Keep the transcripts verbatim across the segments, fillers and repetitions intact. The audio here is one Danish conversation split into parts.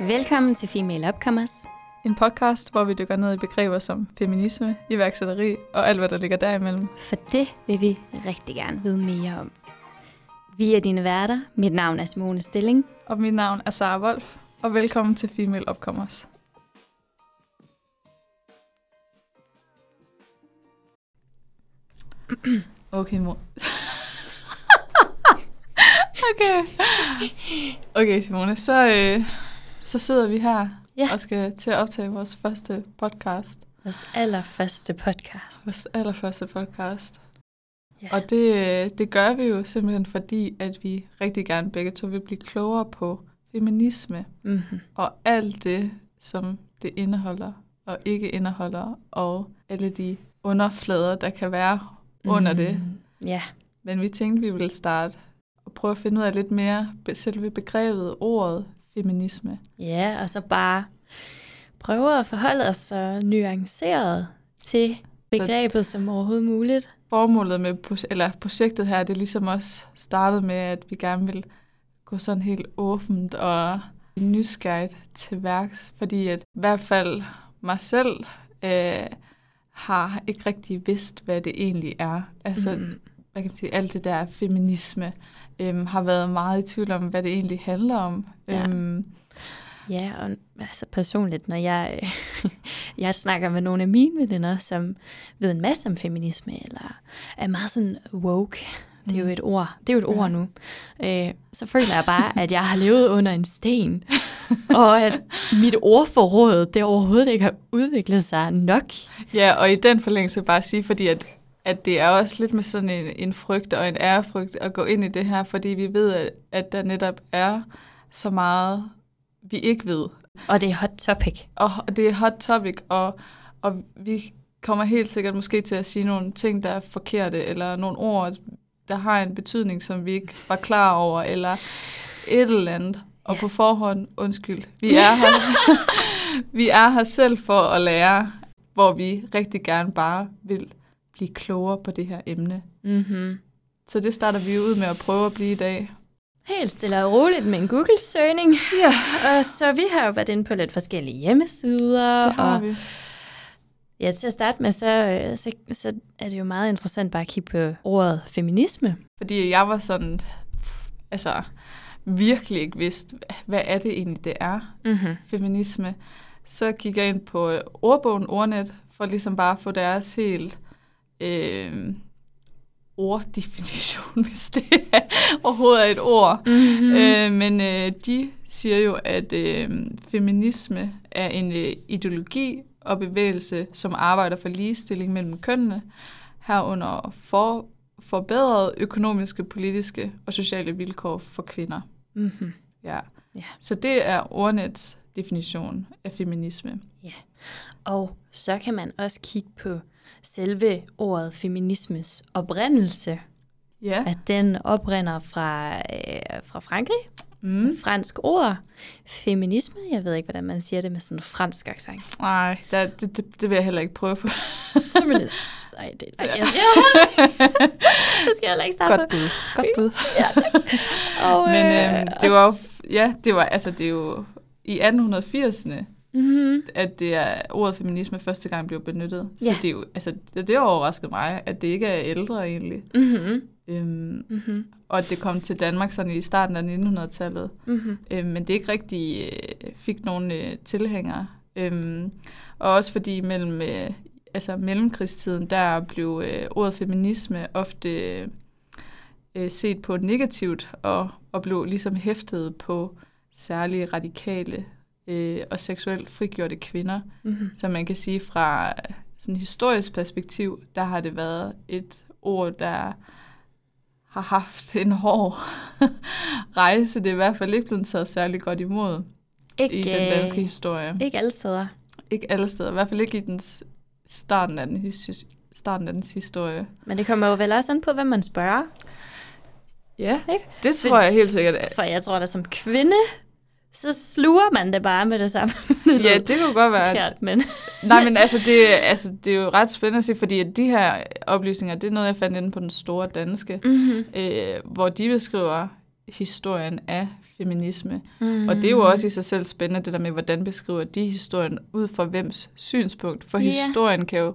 Velkommen til Female Upcomers. En podcast, hvor vi dykker ned i begreber som feminisme, iværksætteri og alt, hvad der ligger derimellem. For det vil vi rigtig gerne vide mere om. Vi er dine værter. Mit navn er Simone Stilling. Og mit navn er Sara Wolf. Og velkommen til Female Upcomers. Okay, mor. Okay. Okay, Simone, så, øh, så sidder vi her ja. og skal til at optage vores første podcast. Vores allerførste podcast. Vores allerførste podcast. Ja. Og det, det gør vi jo simpelthen fordi, at vi rigtig gerne begge to vil blive klogere på feminisme mm-hmm. og alt det, som det indeholder og ikke indeholder, og alle de underflader, der kan være under mm-hmm. det. Yeah. Men vi tænkte, vi ville starte og prøve at finde ud af lidt mere selve begrebet, ordet feminisme. Ja, og så bare prøve at forholde os så nuanceret til begrebet så som overhovedet muligt. Formålet med pro- eller projektet her, det er ligesom også startet med, at vi gerne vil gå sådan helt åbent og nysgerrigt til værks, fordi at i hvert fald mig selv øh, har ikke rigtig vidst, hvad det egentlig er. Altså, mm. hvad kan man sige, alt det der feminisme øh, har været meget i tvivl om, hvad det egentlig handler om. Ja, øhm. ja og altså personligt, når jeg, jeg snakker med nogle af mine veninder, som ved en masse om feminisme, eller er meget sådan woke. Det er jo et ord. Det er jo et ord nu. Øh, så føler jeg bare, at jeg har levet under en sten, og at mit ordforråd, det overhovedet ikke har udviklet sig nok. Ja, og i den forlængelse bare sige, fordi at, at det er også lidt med sådan en, en frygt og en ærefrygt at gå ind i det her, fordi vi ved, at, at der netop er så meget, vi ikke ved. Og det er hot topic. Og, og det er hot topic, og, og vi kommer helt sikkert måske til at sige nogle ting, der er forkerte, eller nogle ord, der har en betydning, som vi ikke var klar over, eller et eller andet. Og ja. på forhånd, undskyld, vi er her, vi er her selv for at lære, hvor vi rigtig gerne bare vil blive klogere på det her emne. Mm-hmm. Så det starter vi ud med at prøve at blive i dag. Helt stille og roligt med en Google-søgning. Ja. Og så vi har jo været inde på lidt forskellige hjemmesider. Det har og vi. Ja, til at starte med, så, så, så er det jo meget interessant bare at kigge på ordet feminisme. Fordi jeg var sådan, altså virkelig ikke vidste, hvad er det egentlig, det er, mm-hmm. feminisme. Så gik jeg ind på ordbogen Ordnet, for ligesom bare at få deres helt øh, orddefinition, hvis det er overhovedet er et ord. Mm-hmm. Øh, men øh, de siger jo, at øh, feminisme er en øh, ideologi, og bevægelse, som arbejder for ligestilling mellem kønnene, herunder for forbedrede økonomiske, politiske og sociale vilkår for kvinder. Mm-hmm. Ja. Yeah. Så det er Ordnets definition af feminisme. Ja, yeah. Og så kan man også kigge på selve ordet feminismes oprindelse. Ja. Yeah. At den oprinder fra, øh, fra Frankrig. Mm. Fransk ord. Feminisme, jeg ved ikke, hvordan man siger det med sådan en fransk accent. Nej, det, det, det vil jeg heller ikke prøve på. Feminist. Nej, det er ikke. Jeg skal jeg heller ikke starte på. Godt bud. Godt bud. Ja, tak. Og, Men øh, det var jo, ja, det var, altså det er jo i atten firserne, mm-hmm. at det er, ordet feminisme første gang blev benyttet. Så ja. det er jo, altså det, det overraskede mig, at det ikke er ældre egentlig. Mhm. Øhm, mm-hmm. Og at det kom til Danmark sådan i starten af nitten hundrede-tallet. Mm-hmm. Øhm, men det ikke rigtig øh, fik nogen øh, tilhængere. Øhm, og også fordi mellem øh, altså mellemkrigstiden, der blev øh, ordet feminisme ofte øh, set på negativt, og, og blev ligesom hæftet på særlige radikale øh, og seksuelt frigjorte kvinder. Mm-hmm. Så man kan sige, fra sådan et historisk perspektiv, der har det været et ord, der har haft en hård rejse. Det er i hvert fald ikke blevet taget særlig godt imod ikke, i den danske historie. Ikke alle steder. Ikke alle steder. I hvert fald ikke i den starten af den, starten af dens historie. Men det kommer jo vel også an på, hvem man spørger. Ja, ikke? Det tror for, jeg helt sikkert. For jeg tror da, som kvinde, så sluger man det bare med det samme. Ja, det kunne godt være. Forkert, men. Nej, men altså det, altså, det er jo ret spændende at se, fordi at de her oplysninger, det er noget, jeg fandt inde på Den Store Danske, mm-hmm. øh, hvor de beskriver historien af feminisme. Mm. Og det er jo også i sig selv spændende, det der med, hvordan beskriver de historien ud fra hvems synspunkt. For yeah. historien kan jo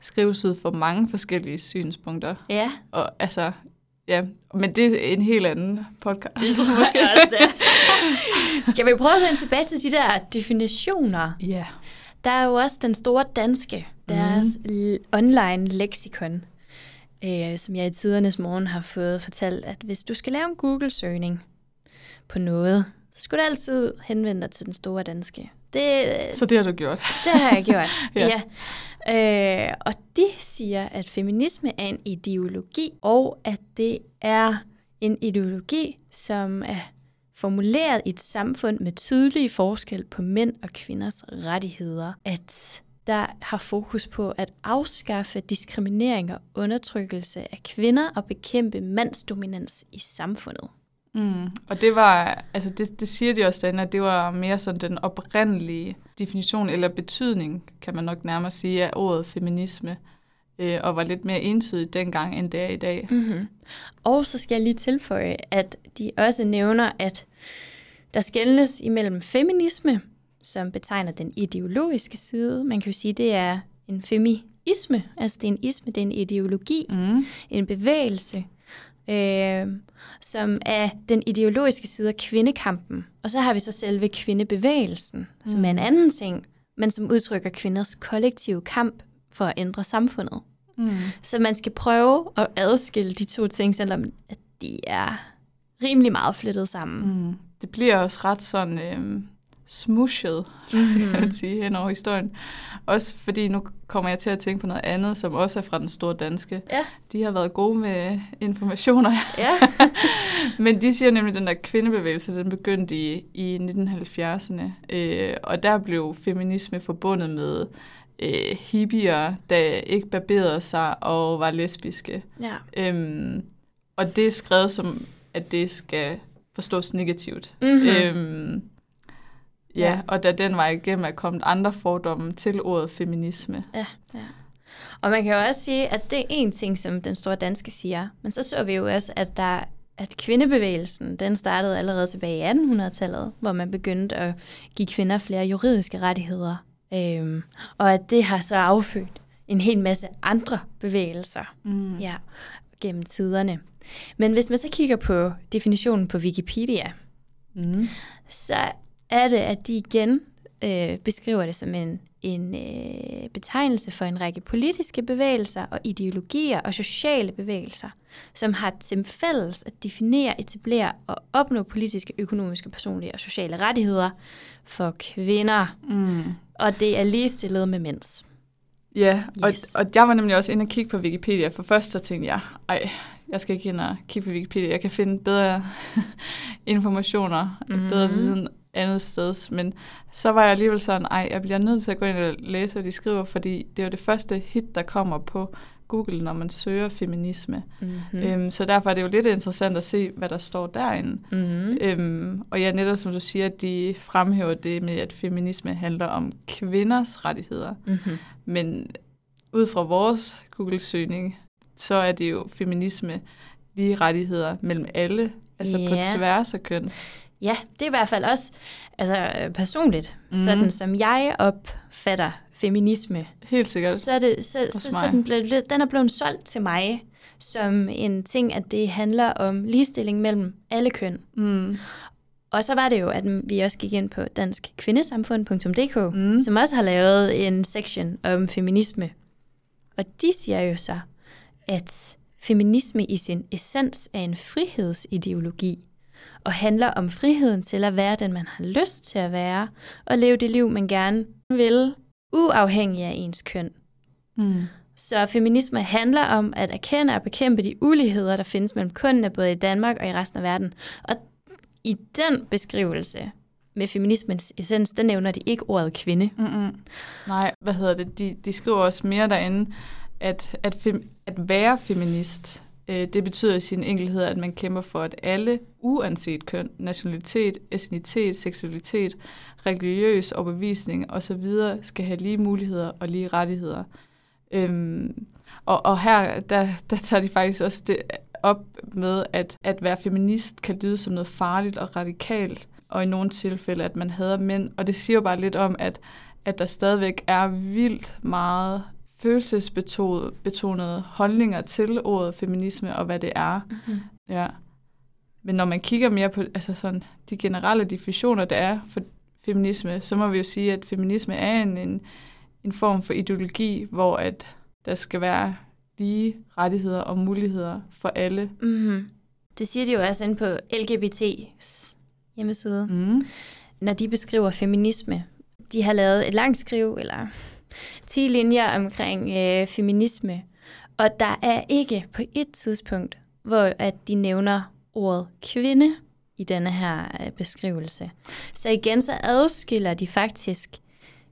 skrives ud fra mange forskellige synspunkter. Ja. Yeah. Og altså, ja, men det er en helt anden podcast. Det er måske også det. Skal vi prøve at vende tilbage til de der definitioner? Ja. Yeah. Der er jo også Den Store Danske, deres mm. online leksikon, øh, som jeg i tidernes morgen har fået fortalt, at hvis du skal lave en Google-søgning på noget, så skal du altid henvende dig til Den Store Danske. Det, så det har du gjort. Det har jeg gjort, ja. ja. Øh, og de siger, at feminisme er en ideologi, og at det er en ideologi, som er formuleret i et samfund med tydelige forskel på mænd og kvinders rettigheder, at der har fokus på at afskaffe diskriminering og undertrykkelse af kvinder og bekæmpe mandsdominans i samfundet. Mm. Og det var, altså det, det siger de også derinde, at det var mere sådan den oprindelige definition eller betydning, kan man nok nærmere sige, af ordet feminisme, øh, og var lidt mere entydigt dengang, end det er i dag. Mm-hmm. Og så skal jeg lige tilføje, at de også nævner, at der skelnes imellem feminisme, som betegner den ideologiske side. Man kan jo sige, det er en feminisme, altså det er en isme, det er en ideologi, mm. en bevægelse, øh, som er den ideologiske side af kvindekampen. Og så har vi så selve kvindebevægelsen, mm. som er en anden ting, men som udtrykker kvinders kollektive kamp for at ændre samfundet. Mm. Så man skal prøve at adskille de to ting, selvom at de er rimelig meget flettet sammen. Mm. Det bliver også ret sådan øh, smushet, mm-hmm. kan man sige, hen over historien. Også fordi nu kommer jeg til at tænke på noget andet, som også er fra Den Store Danske. Ja. De har været gode med informationer. Ja. Men de siger nemlig, at den der kvindebevægelse, den begyndte i, i nitten halvfjerdserne. Øh, og der blev feminisme forbundet med øh, hippier, der ikke barberede sig og var lesbiske. Ja. Øhm, og det er skrevet som, at det skal forstås negativt. Mm-hmm. Øhm, ja, ja, og da den var igennem, er kommet andre fordomme til ordet feminisme. Ja, ja. Og man kan jo også sige, at det er en ting, som Den Store Danske siger, men så så vi jo også, at, der, at kvindebevægelsen, den startede allerede tilbage i attenhundredetallet, hvor man begyndte at give kvinder flere juridiske rettigheder, øhm, og at det har så affødt en hel masse andre bevægelser mm. ja, gennem tiderne. Men hvis man så kigger på definitionen på Wikipedia, mm. så er det, at de igen øh, beskriver det som en, en øh, betegnelse for en række politiske bevægelser og ideologier og sociale bevægelser, som har til fælles at definere, etablere og opnå politiske, økonomiske, personlige og sociale rettigheder for kvinder. Mm. Og det er ligestillet med mænds. Ja, yes. og, og jeg var nemlig også inde og kigge på Wikipedia, for først så tænkte jeg, ej, jeg skal ikke ind og kigge på Wikipedia, jeg kan finde bedre informationer, mm. bedre viden andet sted, men så var jeg alligevel sådan, ej, jeg bliver nødt til at gå ind og læse, hvad de skriver, fordi det er jo det første hit, der kommer på Google, når man søger feminisme. Mm-hmm. Øhm, så derfor er det jo lidt interessant at se, hvad der står derinde. Mm-hmm. Øhm, og ja, netop som du siger, de fremhæver det med, at feminisme handler om kvinders rettigheder. Mm-hmm. Men ud fra vores Google-søgning, så er det jo feminisme lige rettigheder mellem alle, altså yeah. på tværs af køn. Ja, det er i hvert fald også altså, personligt, mm. sådan som jeg opfatter feminisme. Helt sikkert. Så, det, så, så, så den, blev, den er blevet solgt til mig som en ting, at det handler om ligestilling mellem alle køn. Mm. Og så var det jo, at vi også gik ind på dansk kvindesamfund punktum d k, mm. som også har lavet en section om feminisme. Og de siger jo så, at feminisme i sin essens er en frihedsideologi, og handler om friheden til at være den, man har lyst til at være, og leve det liv, man gerne vil, uafhængig af ens køn. Mm. Så feminisme handler om at erkende og bekæmpe de uligheder, der findes mellem kønnene, både i Danmark og i resten af verden. Og i den beskrivelse med feminismens essens, der nævner de ikke ordet kvinde. Mm-mm. Nej, hvad hedder det? De, de skriver også mere derinde, at, at, fem, at være feminist, det betyder i sin enkelhed, at man kæmper for, at alle, uanset køn, nationalitet, etnicitet, seksualitet, religiøs overbevisning osv., skal have lige muligheder og lige rettigheder. Øhm, og, og her, der, der tager de faktisk også det, op med, at at være feminist kan lyde som noget farligt og radikalt, og i nogle tilfælde, at man hader mænd. Og det siger jo bare lidt om, at, at der stadigvæk er vildt meget følelsesbetonede holdninger til ordet feminisme og hvad det er. Mm-hmm. Ja. Men når man kigger mere på altså sådan, de generelle definitioner, der er for feminisme, så må vi jo sige, at feminisme er en, en, en form for ideologi, hvor at der skal være lige rettigheder og muligheder for alle. Mm-hmm. Det siger de jo også inde på L G B T's hjemmeside, mm. når de beskriver feminisme. De har lavet et langt skriv, eller ti linjer omkring øh, feminisme, og der er ikke på et tidspunkt, hvor at de nævner ordet kvinde i denne her øh, beskrivelse. Så igen, så adskiller de faktisk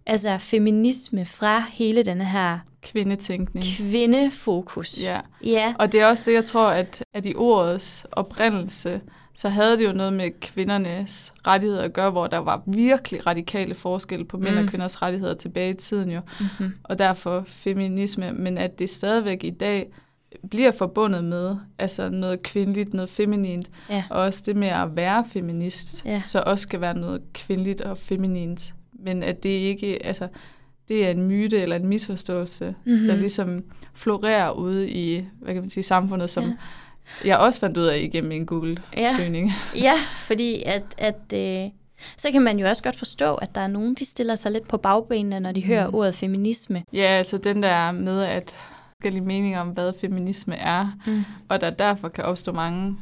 altså feminisme fra hele denne her kvindetænkning. Kvindefokus. Ja. Ja. Og det er også det, jeg tror, at, at i ordets oprindelse, så havde det jo noget med kvindernes rettigheder at gøre, hvor der var virkelig radikale forskelle på mænd mm. og kvinders rettigheder tilbage i tiden jo. Mm-hmm. Og derfor feminisme, men at det stadigvæk i dag bliver forbundet med altså noget kvindeligt, noget feminint, ja. Og også det med at være feminist, ja. Så også skal være noget kvindeligt og feminint. Men at det ikke, altså det er en myte eller en misforståelse, mm-hmm. der ligesom florerer ude i, hvad kan man sige, samfundet, som ja. Jeg også fandt ud af igennem en Google-søgning. Ja, ja, fordi at, at øh, så kan man jo også godt forstå, at der er nogen, de stiller sig lidt på bagbenene, når de mm. hører ordet feminisme. Ja, altså den der med, at forskellige meninger om, hvad feminisme er, mm. og der derfor kan opstå mange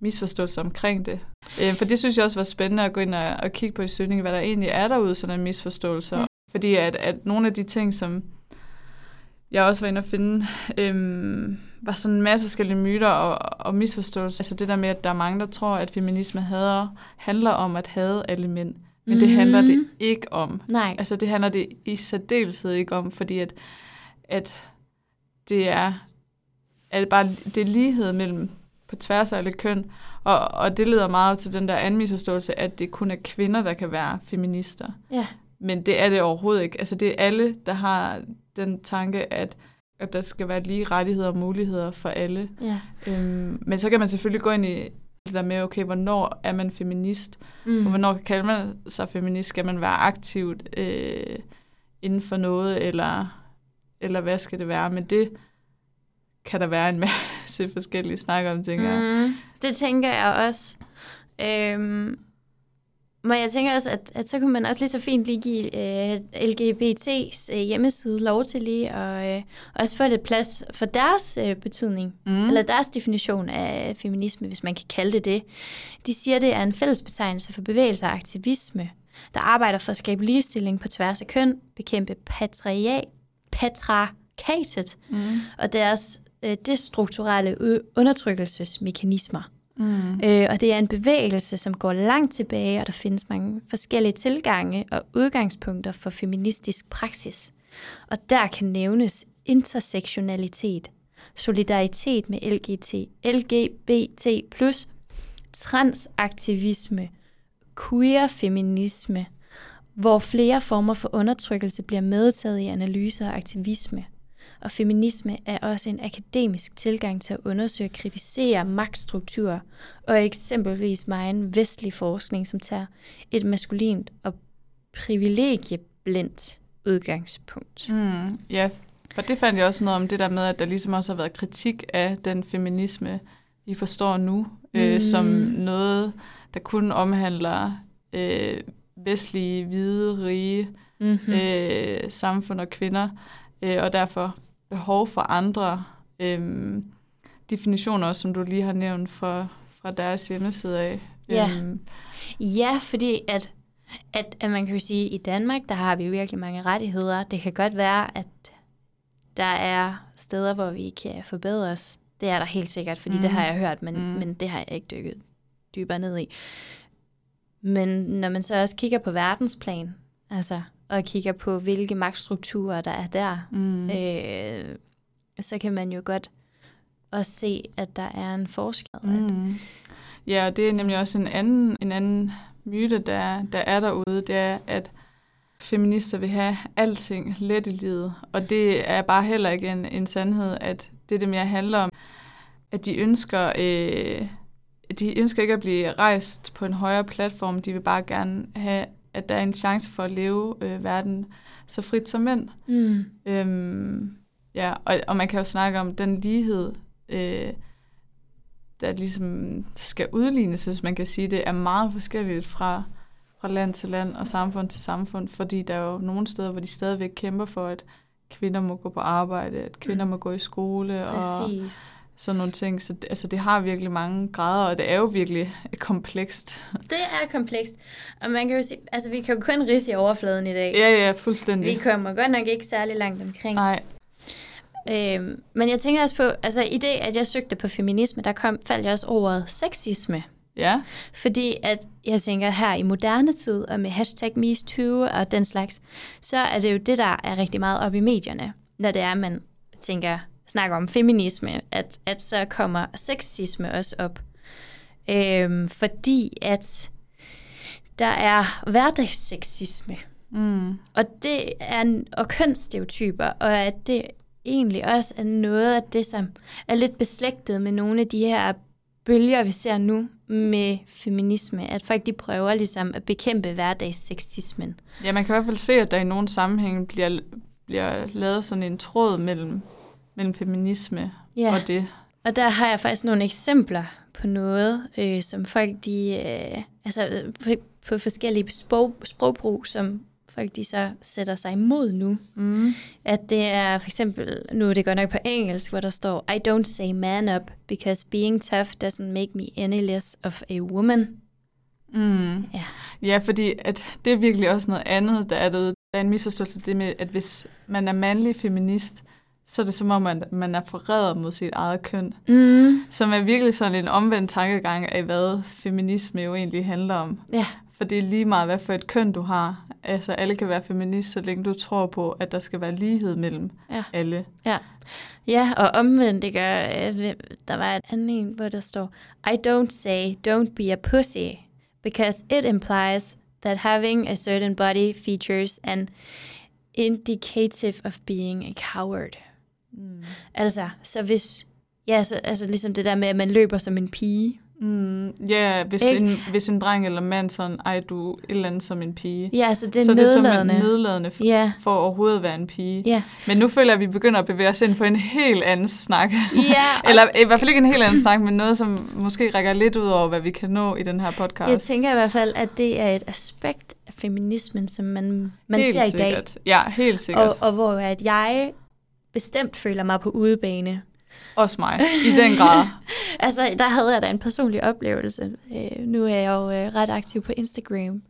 misforståelser omkring det. Øh, for det synes jeg også var spændende at gå ind og, og kigge på i søgningen, hvad der egentlig er derude, sådan en misforståelser. Mm. Fordi at, at nogle af de ting, som jeg også var inde at finde, øhm, var sådan en masse forskellige myter og, og misforståelser. Altså det der med, at der er mange, der tror, at feminisme hader, handler om at hade alle mænd. Men mm-hmm. det handler det ikke om. Nej. Altså det handler det i særdeleshed ikke om, fordi at, at det er, at bare, det er lighed mellem på tværs af alle køn. Og, og det leder meget til den der anden misforståelse, at det kun er kvinder, der kan være feminister. Ja. Men det er det overhovedet ikke. Altså det er alle, der har den tanke, at, at der skal være lige rettigheder og muligheder for alle. Ja. Øhm, men så kan man selvfølgelig gå ind i det der med, okay, hvornår er man feminist? Mm. Og hvornår kalder man sig feminist? Skal man være aktivt øh, inden for noget, eller, eller hvad skal det være? Men det kan der være en masse forskellige snakker om, tænker jeg. Mm. Det tænker jeg også. Øhm Men jeg tænker også, at, at så kunne man også lige så fint lige give øh, L G B T's øh, hjemmeside lov til lige og øh, også få lidt plads for deres øh, betydning, mm. eller deres definition af feminisme, hvis man kan kalde det det. De siger, det er en fællesbetegnelse for bevægelser og aktivisme, der arbejder for at skabe ligestilling på tværs af køn, bekæmpe patriar- patriarkatet mm. og deres øh, destrukturelle ø- undertrykkelsesmekanismer. Mm. Øh, og det er en bevægelse, som går langt tilbage, og der findes mange forskellige tilgange og udgangspunkter for feministisk praksis. Og der kan nævnes intersektionalitet, solidaritet med L G B T plus, transaktivisme, queerfeminisme, hvor flere former for undertrykkelse bliver medtaget i analyser og aktivisme. Og feminisme er også en akademisk tilgang til at undersøge og kritisere magtstrukturer, og eksempelvis megen vestlig forskning, som tager et maskulint og privilegieblindt udgangspunkt. Mm, ja, og det fandt jeg også noget om, det der med, at der ligesom også har været kritik af den feminisme, vi forstår nu, mm. øh, som noget, der kun omhandler øh, vestlige, hvide, rige mm-hmm. øh, samfund og kvinder, øh, og derfor behov for andre øhm, definitioner, som du lige har nævnt fra, fra deres hjemmeside af. Ja, øhm. ja fordi at, at, at man kan jo sige, at i Danmark, der har vi virkelig mange rettigheder. Det kan godt være, at der er steder, hvor vi kan forbedre os. Det er der helt sikkert, fordi mm. det har jeg hørt, men, mm. men det har jeg ikke dykket dybere ned i. Men når man så også kigger på verdensplan, altså og kigger på, hvilke magtstrukturer, der er der, mm. øh, så kan man jo godt også se, at der er en forskel. Mm. Ja, og det er nemlig også en anden, en anden myte, der, der er derude, det er, at feminister vil have alting let i livet, og det er bare heller ikke en, en sandhed, at det, det mere handler om, at de ønsker, øh, de ønsker ikke at blive rejst på en højere platform. De vil bare gerne have, at der er en chance for at leve øh, verden så frit som mænd. Mm. Øhm, ja, og, og man kan jo snakke om den lighed, øh, der ligesom skal udlignes, hvis man kan sige det, er meget forskelligt fra, fra land til land og samfund til samfund, fordi der er jo nogle steder, hvor de stadigvæk kæmper for, at kvinder må gå på arbejde, at kvinder mm. må gå i skole og Præcis. sådan nogle ting. Så det, altså, det har virkelig mange grader, og det er jo virkelig komplekst. Det er komplekst, og man kan jo sige, altså vi kan jo kun ridse i overfladen i dag. Ja, ja, fuldstændig. Vi kommer godt nok ikke særlig langt omkring. Nej. Øhm, men jeg tænker også på, altså i det, at jeg søgte på feminisme, der kom, faldt jeg også ordet sexisme. Ja. Fordi at jeg tænker, her i moderne tid, og med hashtag MeToo og den slags, så er det jo det, der er rigtig meget op i medierne, når det er, at man tænker, snakker om feminisme, at, at så kommer sexisme også op. Øhm, fordi at der er hverdagssexisme. Mm. Og det er, og kønsstereotyper, og at det egentlig også er noget af det, som er lidt beslægtet med nogle af de her bølger, vi ser nu med feminisme, at folk de prøver ligesom at bekæmpe hverdagssexismen. Ja, man kan i hvert fald se, at der i nogle sammenhænge bliver, bliver lavet sådan en tråd mellem, mellem feminisme ja. og det. Og der har jeg faktisk nogle eksempler på noget, øh, som folk de, øh, altså på, på forskellige sprog, sprogbrug, som folk de så sætter sig imod nu. Mm. At det er for eksempel, nu er det godt nok på engelsk, hvor der står, I don't say man up, because being tough doesn't make me any less of a woman. Mm. Ja. ja, fordi at det er virkelig også noget andet, der er, der er en misforståelse det med, at hvis man er mandlig feminist, så er det som om, man, man er forræder mod sit eget køn. Mm. Som er virkelig sådan en omvendt tankegang af, hvad feminisme jo egentlig handler om. Ja. For det er lige meget, hvad for et køn du har. Altså, alle kan være feminist, så længe du tror på, at der skal være lighed mellem ja. alle. Ja. ja, og omvendt, det gør, der var et andet en, hvor der står, I don't say, don't be a pussy, because it implies that having a certain body features an indicative of being a coward. Mm. Altså, så hvis, ja, så, altså ligesom det der med, at man løber som en pige. Ja, mm, yeah, hvis, en, hvis en dreng eller mand sådan, ej, du er et eller andet som en pige. Ja, så det er, så det er som en nedladende for, yeah. for at overhovedet være en pige. Yeah. Men nu føler jeg, at vi begynder at bevæge os ind på en helt anden snak. Yeah, eller og i hvert fald ikke en helt anden snak, men noget, som måske rækker lidt ud over, hvad vi kan nå i den her podcast. Jeg tænker i hvert fald, at det er et aspekt af feminismen, som man, man ser sikkert. i dag. Ja, helt sikkert. Og, og hvor at jeg bestemt føler mig på udebane. Også mig, i den grad. Altså, der havde jeg da en personlig oplevelse. Øh, nu er jeg jo øh, ret aktiv på Instagram,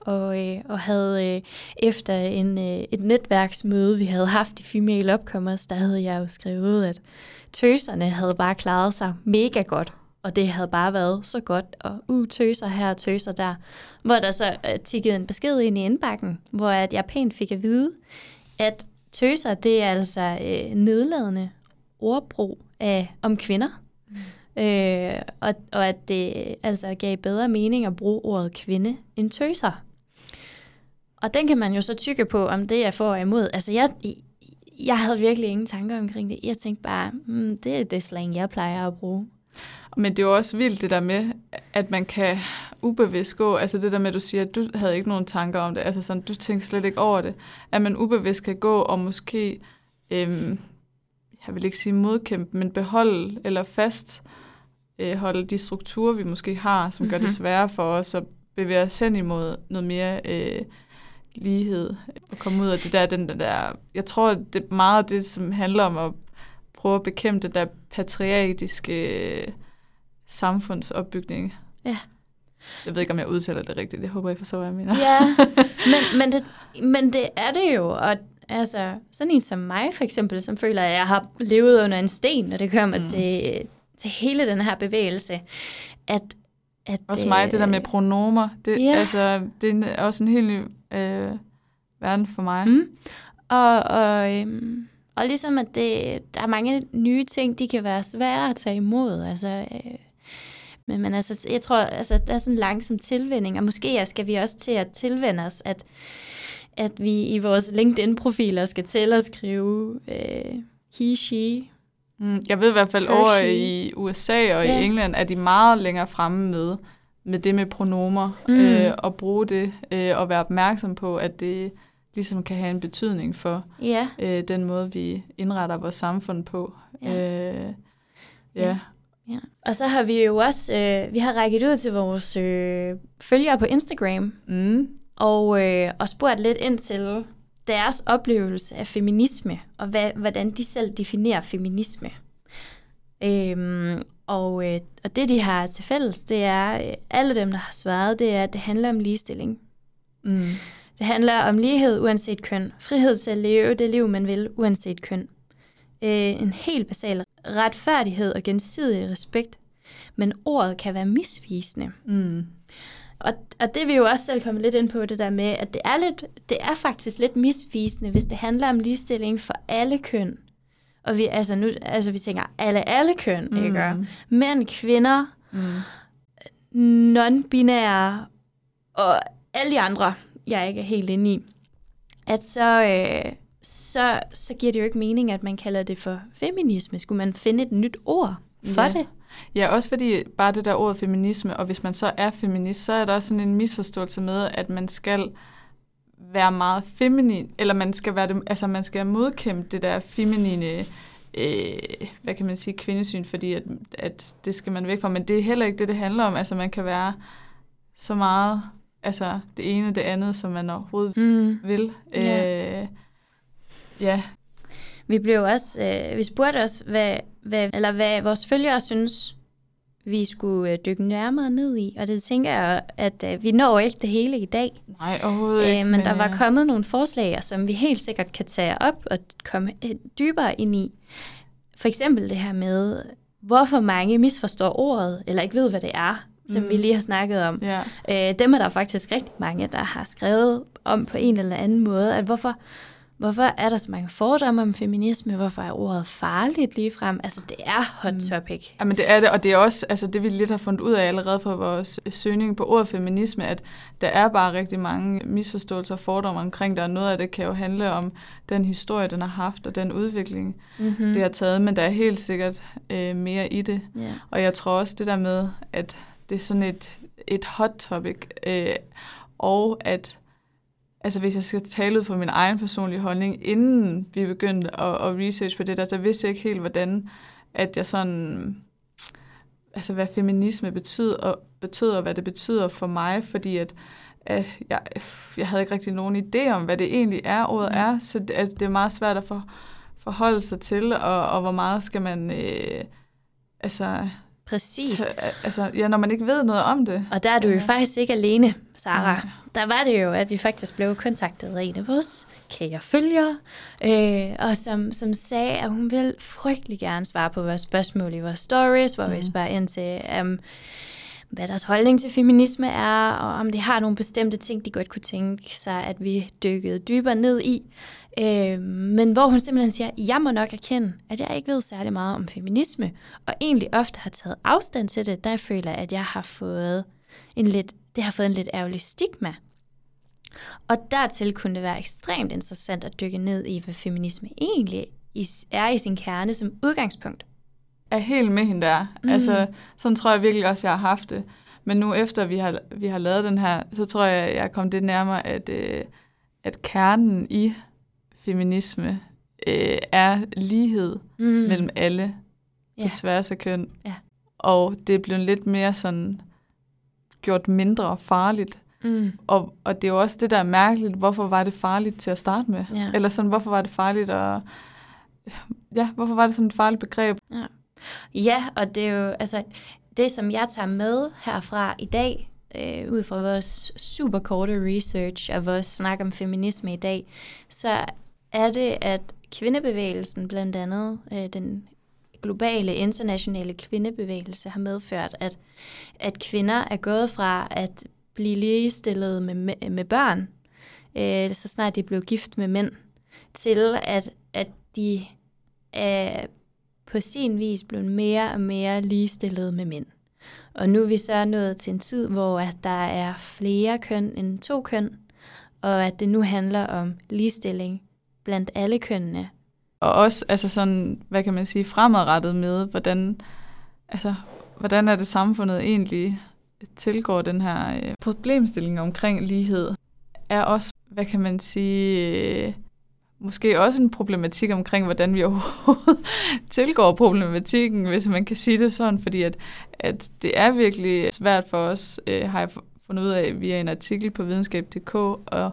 og, øh, og havde øh, efter en, øh, et netværksmøde, vi havde haft i Female Upcomers, der havde jeg jo skrevet, at tøserne havde bare klaret sig mega godt, og det havde bare været så godt, og uh, tøser her og tøser der, hvor der så øh, tikkede en besked ind i indbakken, hvor at jeg pænt fik at vide, at tøser, det er altså øh, nedladende ordbrug af, om kvinder, mm. øh, og, og at det altså gav bedre mening at bruge ordet kvinde end tøser. Og den kan man jo så tykke på, om det er for og imod. Altså, jeg, jeg havde virkelig ingen tanker omkring det. Jeg tænkte bare, mm, det er det slang, jeg plejer at bruge. Men det er jo også vildt det der med, at man kan ubevidst gå, altså det der med, at du siger, at du havde ikke nogen tanker om det, altså sådan, du tænkte slet ikke over det, at man ubevidst kan gå og måske øhm, jeg vil ikke sige modkæmpe, men beholde eller fastholde øh, de strukturer, vi måske har, som gør det sværere for os at bevæge os hen imod noget mere øh, lighed. Og komme ud af det der, den der, jeg tror, det er meget af det, som handler om at prøve at bekæmpe det der patriarkiske øh, samfundsopbygning. Ja. Jeg ved ikke, om jeg udtaler det rigtigt. Jeg håber, I forstår, hvad jeg mener. Ja, men, men, det, men det er det jo, og altså, sådan en som mig for eksempel, som føler, at jeg har levet under en sten, når det kommer mm. til, til hele den her bevægelse. At, at også mig, øh, det der med pronomer, det, yeah. altså, det er også en helt ny øh, verden for mig. Mm. Og, og, øhm, og ligesom, at det, der er mange nye ting, de kan være svære at tage imod. Altså, øh, men, men altså, jeg tror, altså, der er sådan en langsom tilvænning, og måske skal vi også til at tilvænne os, at at vi i vores LinkedIn-profiler skal til at skrive øh, he, she, Jeg ved i hvert fald over i U S A og yeah. i England, at de meget længere fremme med, med det med pronomer, mm. øh, og bruge det, øh, og være opmærksom på, at det ligesom kan have en betydning for yeah. øh, den måde, vi indretter vores samfund på. Yeah. Øh, ja. ja. Og så har vi jo også, øh, vi har rækket ud til vores øh, følgere på Instagram, mm. og, øh, og spurgt lidt ind til deres oplevelse af feminisme, og hvad, hvordan de selv definerer feminisme. Øhm, og, øh, og det, de har til fælles, det er, alle dem, der har svaret, det er, at det handler om ligestilling. Mm. Det handler om lighed uanset køn, frihed til at leve det liv, man vil, uanset køn. Øh, en helt basal retfærdighed og gensidig respekt, men ordet kan være misvisende. Mm. Og, og det vil jo også selv komme lidt ind på, det der med, at det er, lidt, det er faktisk lidt misvisende, hvis det handler om ligestilling for alle køn. Og vi, altså nu, altså vi tænker, alle, alle køn, mm. ikke? Mænd, kvinder, mm. non-binære og alle de andre, jeg ikke er helt inde i. At så, øh, så, så giver det jo ikke mening, at man kalder det for feminisme. Skulle man finde et nyt ord for yeah. det? Ja, også fordi bare det der ord feminisme, og hvis man så er feminist, så er der også sådan en misforståelse med, at man skal være meget feminin, eller man skal være det, altså man skal modkæmpe det der feminine, øh, hvad kan man sige, kvindesyn, fordi at, at det skal man væk fra, men det er heller ikke det, det handler om. Altså man kan være så meget, altså det ene og det andet, som man overhovedet mm. vil. Øh, yeah. Ja. Vi blev også, øh, vi spurgte os, hvad, hvad, eller hvad vores følgere synes, vi skulle øh, dykke nærmere ned i. Og det tænker jeg, at øh, vi når ikke det hele i dag. Nej, overhovedet ikke. Øh, men, men der var ja. kommet nogle forslag, som vi helt sikkert kan tage op og komme øh, dybere ind i. For eksempel det her med, hvorfor mange misforstår ordet, eller ikke ved, hvad det er, som mm. vi lige har snakket om. Yeah. Øh, dem er der faktisk rigtig mange, der har skrevet om på en eller anden måde, at hvorfor... Hvorfor er der så mange fordomme om feminisme? Hvorfor er ordet farligt ligefrem? Altså, det er hot topic. Mm. Jamen, det er det, og det er også altså, det, vi lidt har fundet ud af allerede fra vores søgning på ordet feminisme, at der er bare rigtig mange misforståelser og fordomme omkring det, og noget af det kan jo handle om den historie, den har haft, og den udvikling, mm-hmm. det har taget, men der er helt sikkert øh, mere i det. Yeah. Og jeg tror også det der med, at det er sådan et, et hot topic, øh, og at altså hvis jeg skal tale ud fra min egen personlige holdning, inden vi begyndte at, at researche på det der, så vidste jeg ikke helt, hvordan at jeg sådan, altså hvad feminisme betyder og, betyder, og hvad det betyder for mig, fordi at, at jeg, jeg havde ikke rigtig nogen idé om, hvad det egentlig er, ordet er, så det, altså, det er meget svært at for, forholde sig til, og, og hvor meget skal man, øh, altså... Præcis. Så, altså, ja, når man ikke ved noget om det. Og der er du jo ja. faktisk ikke alene, Sara. Ja. Der var det jo, at vi faktisk blev kontaktet af en af vores kære følgere, øh, og som, som sagde, at hun ville frygtelig gerne svare på vores spørgsmål i vores stories, hvor mm. vi spørger ind til, um, hvad deres holdning til feminisme er, og om det har nogle bestemte ting, de godt kunne tænke sig, at vi dykkede dybere ned i. Øh, men hvor hun simpelthen siger, jeg må nok erkende, at jeg ikke ved særlig meget om feminisme, og egentlig ofte har taget afstand til det, der jeg føler, at jeg har fået en lidt, det har fået en lidt ærgerlig stigma. Og dertil kunne det være ekstremt interessant at dykke ned i, hvad feminisme egentlig er i sin kerne som udgangspunkt. Er helt med hende der. Mm. Altså, sådan tror jeg virkelig også, jeg har haft det. Men nu efter vi har, vi har lavet den her, så tror jeg, jeg er kommet lidt nærmere, at, øh, at kernen i feminisme øh, er lighed mm. mellem alle på yeah. tværs af køn. Yeah. Og det er blevet lidt mere sådan gjort mindre farligt. Mm. Og, og det er jo også det, der er mærkeligt. Hvorfor var det farligt til at starte med? Yeah. Eller sådan, hvorfor var det farligt at... Ja, hvorfor var det sådan et farligt begreb? Yeah. Ja, og det er jo, altså, det som jeg tager med herfra i dag, øh, ud fra vores super korte research og vores snak om feminisme i dag, så er det, at kvindebevægelsen blandt andet, øh, den globale, internationale kvindebevægelse, har medført, at, at kvinder er gået fra at blive ligestillet med, med, med børn, øh, så snart de blev gift med mænd, til at, at de er... Øh, på sin vis blev mere og mere ligestillet med mænd. Og nu er vi så nået til en tid, hvor at der er flere køn end to køn, og at det nu handler om ligestilling blandt alle kønnene, Og også, altså sådan, hvad kan man sige, fremadrettet med, hvordan, altså, hvordan er det samfundet egentlig tilgår den her øh, problemstilling omkring lighed, er også, hvad kan man sige, øh, måske også en problematik omkring, hvordan vi overhovedet tilgår problematikken, hvis man kan sige det sådan, fordi at, at det er virkelig svært for os, øh, har jeg fundet ud af via en artikel på videnskab punktum d k,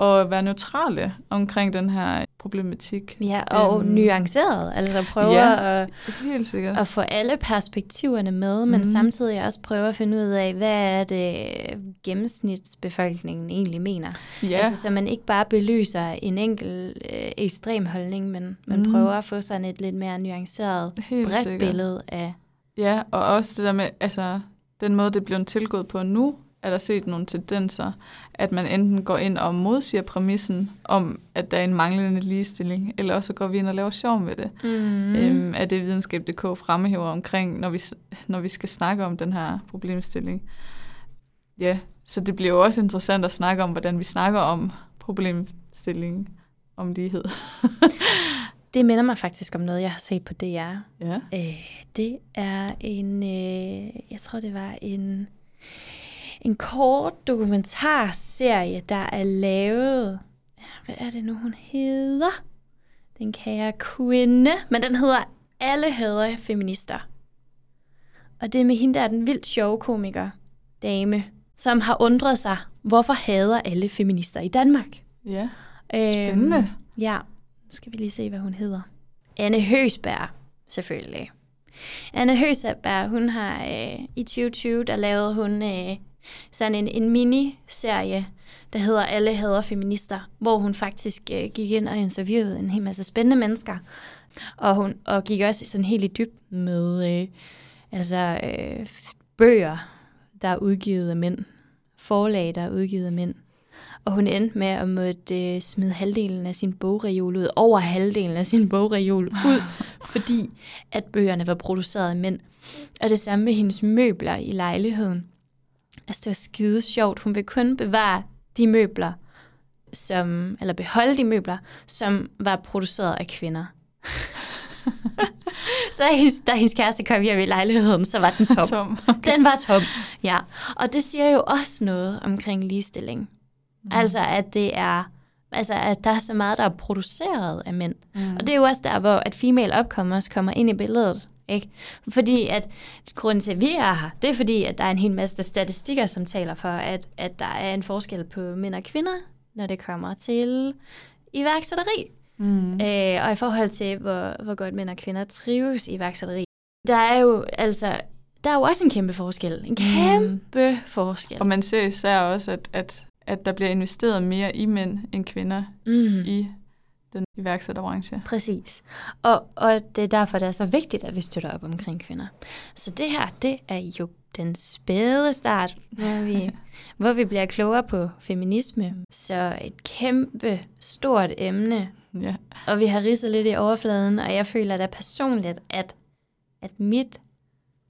og at være neutrale omkring den her problematik. Ja, og um, nuanceret, altså prøve ja, at, at få alle perspektiverne med, men mm. samtidig også prøve at finde ud af, hvad er det gennemsnitsbefolkningen egentlig mener. Ja. Altså så man ikke bare belyser en enkelt øh, ekstrem holdning, men man mm. prøver at få sådan et lidt mere nuanceret, helt bredt sikkert. Billede af... Ja, og også det der med, altså den måde, det bliver tilgået på nu, er der set nogle tendenser, at man enten går ind og modsiger præmissen om, at der er en manglende ligestilling, eller også går vi ind og laver sjov med det. Mm. Øhm, at det videnskab punktum d k fremhæver omkring, når vi, når vi skal snakke om den her problemstilling. Ja, så det bliver jo også interessant at snakke om, hvordan vi snakker om problemstillingen om lighed. Det minder mig faktisk om noget, jeg har set på D R. Ja. Øh, det er en, øh, jeg tror det var en... en kort dokumentarserie, der er lavet... Hvad er det nu, hun hedder? Den kære kvinde. Men den hedder Alle Hader Feminister. Og det er med hende, der er den vildt sjove komiker, dame, som har undret sig, hvorfor hader alle feminister i Danmark? Ja, spændende. Øhm, ja, nu skal vi lige se, hvad hun hedder. Anne Høsberg, selvfølgelig. Anne Høsberg, hun har øh, i tyve tyve, der lavede hun... Øh, sådan en, en miniserie, der hedder Alle Hader Feminister, hvor hun faktisk øh, gik ind og interviewede en hel masse spændende mennesker. Og hun og gik også sådan helt i dybden med øh, altså, øh, bøger, der er udgivet af mænd, forlag, der er udgivet af mænd. Og hun endte med at måtte øh, smide halvdelen af sin bogreol ud, over halvdelen af sin bogreol ud, fordi at bøgerne var produceret af mænd. Og det samme med hendes møbler i lejligheden. Altså, det var skide sjovt. Hun ville kun bevare de møbler, som, eller beholde de møbler, som var produceret af kvinder. Så da hendes, da hendes kæreste kom hjem i lejligheden, så var den tom. tom okay. Den var tom, ja. Og det siger jo også noget omkring ligestilling. Mm. Altså, at det er, altså, at der er så meget, der er produceret af mænd. Mm. Og det er jo også der, hvor at female upcomers kommer ind i billedet. Ikke? Fordi at grunden til, at vi er her, det er fordi, at der er en hel masse statistikker, som taler for, at, at der er en forskel på mænd og kvinder, når det kommer til iværksætteri. Mm. Øh, og i forhold til, hvor, hvor godt mænd og kvinder trives i iværksætteri. Der er jo altså, der er jo også en kæmpe forskel. En kæmpe mm. forskel. Og man ser især også, at, at, at der bliver investeret mere i mænd end kvinder mm. i den iværksætterbranche. Præcis. Og, og det er derfor, det er så vigtigt, at vi støtter op omkring kvinder. Så det her, det er jo den spæde start, hvor vi, hvor vi bliver klogere på feminisme. Så et kæmpe stort emne. Ja. Og vi har ridset lidt i overfladen, og jeg føler da personligt, at, at mit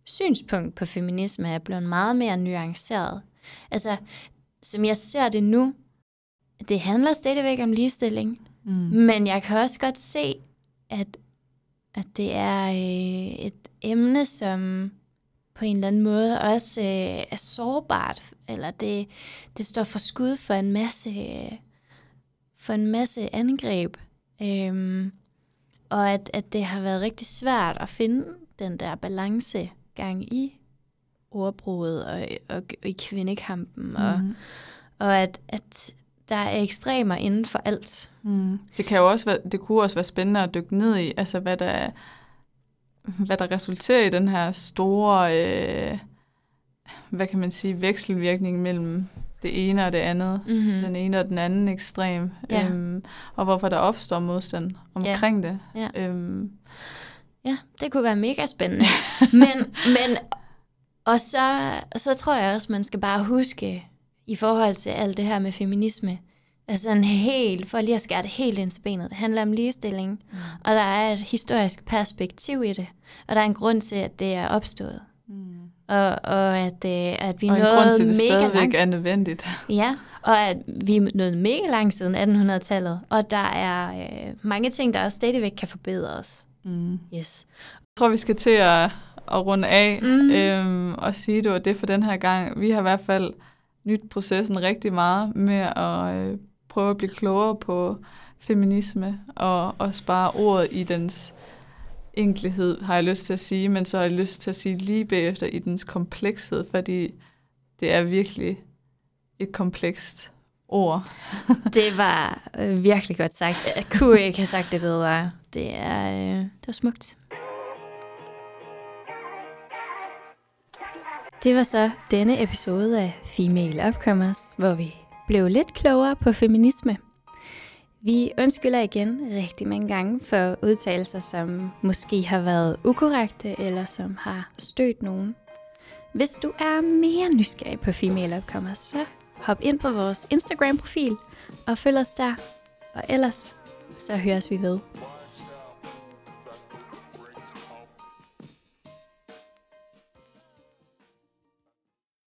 synspunkt på feminisme er blevet meget mere nuanceret. Altså, som jeg ser det nu, det handler stadigvæk om ligestilling. Mm. Men jeg kan også godt se, at, at det er øh, et emne, som på en eller anden måde også øh, er sårbart, eller det, det står for skud for en masse, øh, for en masse angreb. Øhm, og at, at det har været rigtig svært at finde den der balancegang i ordbruget og, og, og i kvindekampen, og, mm. og at... at der er ekstremer inden for alt. Mm. Det kan jo også være, det kunne også være spændende at dykke ned i, altså hvad der, hvad der resulterer i den her store, øh, hvad kan man sige, vekselvirkning mellem det ene og det andet, mm-hmm. den ene og den anden ekstrem, ja. øhm, og hvorfor der opstår modstand omkring ja. det. Ja. Øhm. ja, det kunne være mega spændende. men, men og så, så tror jeg også, man skal bare huske i forhold til alt det her med feminisme, altså en helt, for lige at skære det helt ind til benet, det handler om ligestilling, mm. og der er et historisk perspektiv i det, og der er en grund til, at det er opstået. Mm. Og, og at, at vi nåede mega langt. Og en grund til, at det stadigvæk er nødvendigt. Ja, og at vi er nået mega langt siden attenhundredetallet, og der er øh, mange ting, der også stadigvæk kan forbedre os. Mm. Yes. Jeg tror, vi skal til at, at runde af mm. øhm, og sige, at det var det for den her gang. Vi har i hvert fald nyt processen rigtig meget med at øh, prøve at blive klogere på feminisme og, og spare ordet i dens enkelhed, har jeg lyst til at sige, men så har jeg lyst til at sige lige bagefter i dens komplekshed, fordi det er virkelig et komplekst ord. Det var øh, virkelig godt sagt. Jeg kunne ikke have sagt det bedre. Det er øh, det var smukt. Det var så denne episode af Female Upcomers, hvor vi blev lidt klogere på feminisme. Vi undskylder igen rigtig mange gange for udtalelser, som måske har været ukorrekte, eller som har stødt nogen. Hvis du er mere nysgerrig på Female Upcomers, så hop ind på vores Instagram-profil og følg os der. Og ellers så høres vi ved.